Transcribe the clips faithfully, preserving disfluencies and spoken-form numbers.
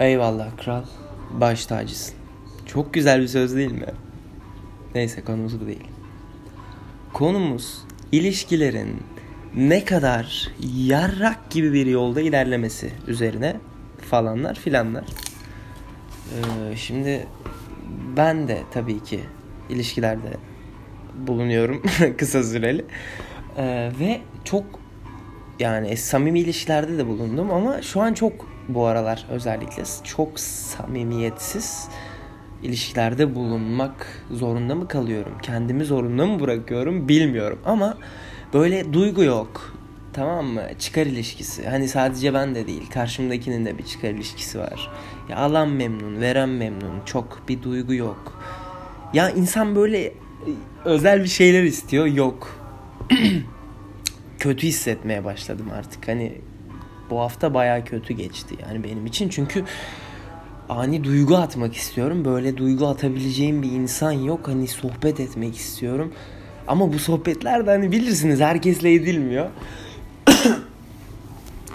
Eyvallah kral, baş tacısın. Çok güzel bir söz değil mi? Neyse, konumuz bu değil. Konumuz ilişkilerin ne kadar yarrak gibi bir yolda ilerlemesi üzerine falanlar filanlar. Ee, şimdi ben de tabii ki ilişkilerde bulunuyorum kısa süreli. Ee, ve çok yani samimi ilişkilerde de bulundum ama şu an çok bu aralar özellikle çok samimiyetsiz ilişkilerde bulunmak zorunda mı kalıyorum? Kendimi zorunda mı bırakıyorum? Bilmiyorum ama böyle duygu yok. Tamam mı? Çıkar ilişkisi. Hani sadece ben de değil, karşımdakinin de bir çıkar ilişkisi var. Ya alan memnun, veren memnun. Çok bir duygu yok. Ya insan böyle özel bir şeyler istiyor. Yok. Kötü hissetmeye başladım artık. Hani bu hafta bayağı kötü geçti yani benim için. Çünkü ani duygu atmak istiyorum. Böyle duygu atabileceğim bir insan yok. Hani sohbet etmek istiyorum. Ama bu sohbetler de hani bilirsiniz herkesle edilmiyor.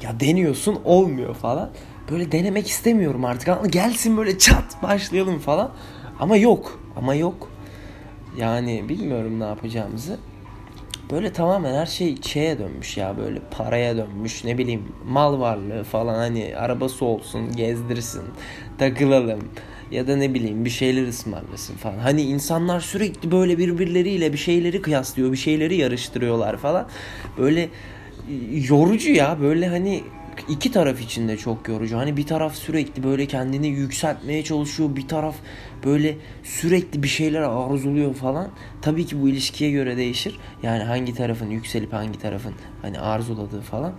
Ya deniyorsun olmuyor falan. Böyle denemek istemiyorum artık. Gelsin böyle çat başlayalım falan. Ama yok. Ama yok. Yani bilmiyorum ne yapacağımızı. Böyle tamamen her şey şeye dönmüş ya, böyle paraya dönmüş, ne bileyim mal varlığı falan, hani arabası olsun gezdirsin takılalım ya da ne bileyim bir şeyler ısmarlasın falan. Hani insanlar sürekli böyle birbirleriyle bir şeyleri kıyaslıyor, bir şeyleri yarıştırıyorlar falan, böyle yorucu ya, böyle hani iki taraf için de çok yorucu. Hani bir taraf sürekli böyle kendini yükseltmeye çalışıyor, bir taraf böyle sürekli bir şeyler arzuluyor falan. Tabii ki bu ilişkiye göre değişir. Yani hangi tarafın yükselip hangi tarafın hani arzuladığı falan.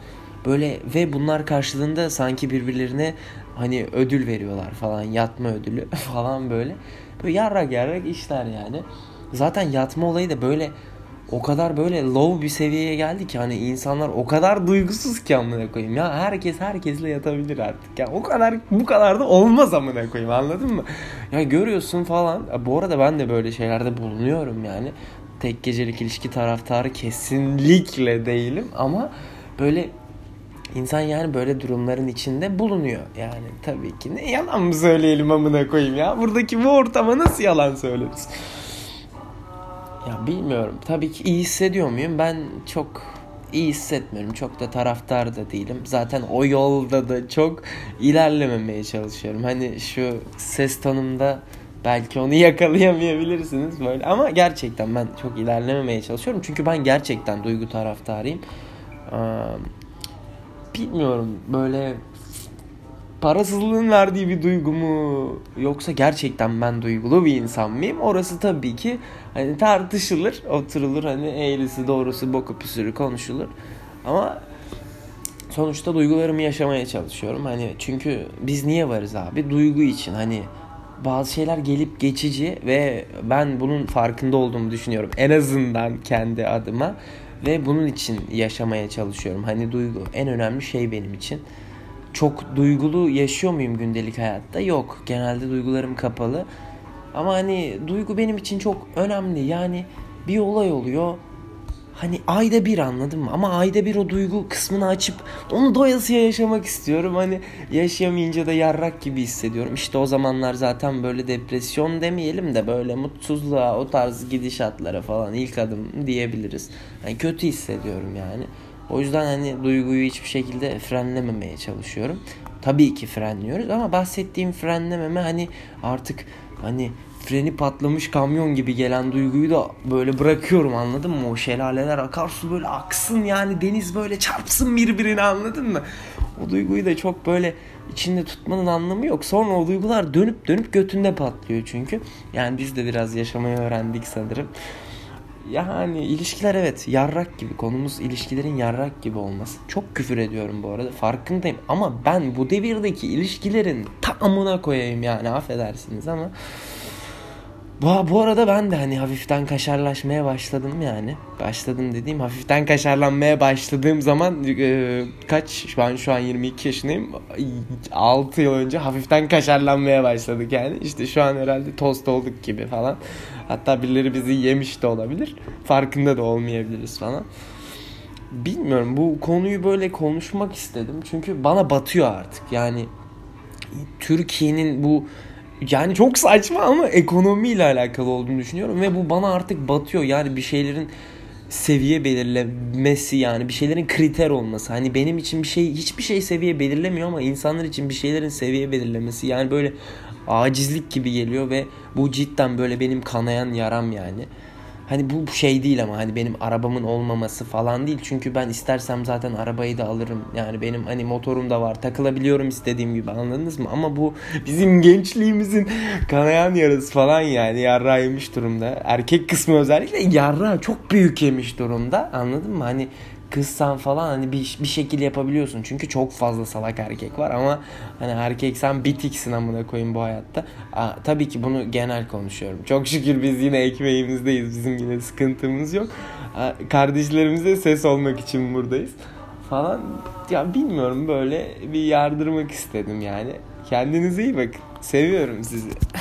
Böyle ve bunlar karşılığında sanki birbirlerine hani ödül veriyorlar falan, yatma ödülü falan böyle. Böyle yarrak yarrak işler yani. Zaten yatma olayı da böyle o kadar böyle low bir seviyeye geldi ki hani insanlar o kadar duygusuz ki amına koyayım ya, herkes herkesle yatabilir artık ya, o kadar bu kadar da olmaz amına koyayım, anladın mı? Ya görüyorsun falan. Bu arada ben de böyle şeylerde bulunuyorum yani, tek gecelik ilişki taraftarı kesinlikle değilim ama böyle insan yani böyle durumların içinde bulunuyor yani. Tabii ki ne yalan mı söyleyelim amına koyayım ya, buradaki bu ortama nasıl yalan söyleriz? Ya bilmiyorum. Tabii ki iyi hissediyor muyum? Ben çok iyi hissetmiyorum. Çok da taraftar da değilim. Zaten o yolda da çok ilerlememeye çalışıyorum. Hani şu ses tonumda belki onu yakalayamayabilirsiniz böyle. Ama gerçekten ben çok ilerlememeye çalışıyorum. Çünkü ben gerçekten duygu taraftarıyım. Ee, bilmiyorum böyle parasızlığın verdiği bir duygu mu, yoksa gerçekten ben duygulu bir insan mıyım? Orası tabii ki hani tartışılır, oturulur, hani eğrisi doğrusu boku püsürü konuşulur. Ama sonuçta duygularımı yaşamaya çalışıyorum. Hani çünkü biz niye varız abi? Duygu için. Hani bazı şeyler gelip geçici ve ben bunun farkında olduğumu düşünüyorum. En azından kendi adıma ve bunun için yaşamaya çalışıyorum. Hani duygu en önemli şey benim için. Çok duygulu yaşıyor muyum gündelik hayatta? Yok. Genelde duygularım kapalı. Ama hani duygu benim için çok önemli. Yani bir olay oluyor. Hani ayda bir, anladın mı? Ama ayda bir o duygu kısmını açıp onu doyasıya yaşamak istiyorum. Hani yaşayamayınca da yarrak gibi hissediyorum. İşte o zamanlar zaten böyle depresyon demeyelim de böyle mutsuzluğa, o tarz gidişatlara falan ilk adım diyebiliriz. Yani kötü hissediyorum yani. O yüzden hani duyguyu hiçbir şekilde frenlememeye çalışıyorum. Tabii ki frenliyoruz ama bahsettiğim frenlememe hani artık hani freni patlamış kamyon gibi gelen duyguyu da böyle bırakıyorum, anladın mı? O şelaleler, akarsu böyle aksın yani, deniz böyle çarpsın birbirine, anladın mı? O duyguyu da çok böyle içinde tutmanın anlamı yok. Sonra o duygular dönüp dönüp götünde patlıyor çünkü. Yani biz de biraz yaşamayı öğrendik sanırım. Yani ilişkiler, evet, yarrak gibi. Konumuz ilişkilerin yarrak gibi olması. Çok küfür ediyorum bu arada, farkındayım. Ama ben bu devirdeki ilişkilerin tamına koyayım yani, affedersiniz ama. Bu, bu arada ben de hani hafiften kaşarlaşmaya başladım yani. Başladım dediğim, hafiften kaşarlanmaya başladığım zaman e, kaç? Ben şu an yirmi iki yaşındayım. altı yıl önce hafiften kaşarlanmaya başladık yani. İşte şu an herhalde tost olduk gibi falan. Hatta birileri bizi yemiş de olabilir. Farkında da olmayabiliriz falan. Bilmiyorum, bu konuyu böyle konuşmak istedim. Çünkü bana batıyor artık yani. Türkiye'nin bu, yani çok saçma ama ekonomiyle alakalı olduğunu düşünüyorum ve bu bana artık batıyor. Yani bir şeylerin seviye belirlemesi, yani bir şeylerin kriter olması. Hani benim için bir şey, hiçbir şey seviye belirlemiyor ama insanlar için bir şeylerin seviye belirlemesi yani böyle acizlik gibi geliyor ve bu cidden böyle benim kanayan yaram yani. Hani bu şey değil ama hani benim arabamın olmaması falan değil. Çünkü ben istersem zaten arabayı da alırım. Yani benim hani motorum da var. Takılabiliyorum istediğim gibi, anladınız mı? Ama bu bizim gençliğimizin kanayan yarası falan yani. Yarra yemiş durumda. Erkek kısmı özellikle yarra çok büyük yemiş durumda. Anladın mı? Hani kızsan falan hani bir, bir şekil yapabiliyorsun. Çünkü çok fazla salak erkek var ama hani erkeksen bitiksin amına koyayım bu hayatta. Aa, tabii ki bunu genel konuşuyorum. Çok şükür biz yine ekmeğimizdeyiz. Bizim yine sıkıntımız yok. Aa, kardeşlerimize ses olmak için buradayız falan. Ya bilmiyorum, böyle bir yardırmak istedim yani. Kendinize iyi bakın. Seviyorum sizi.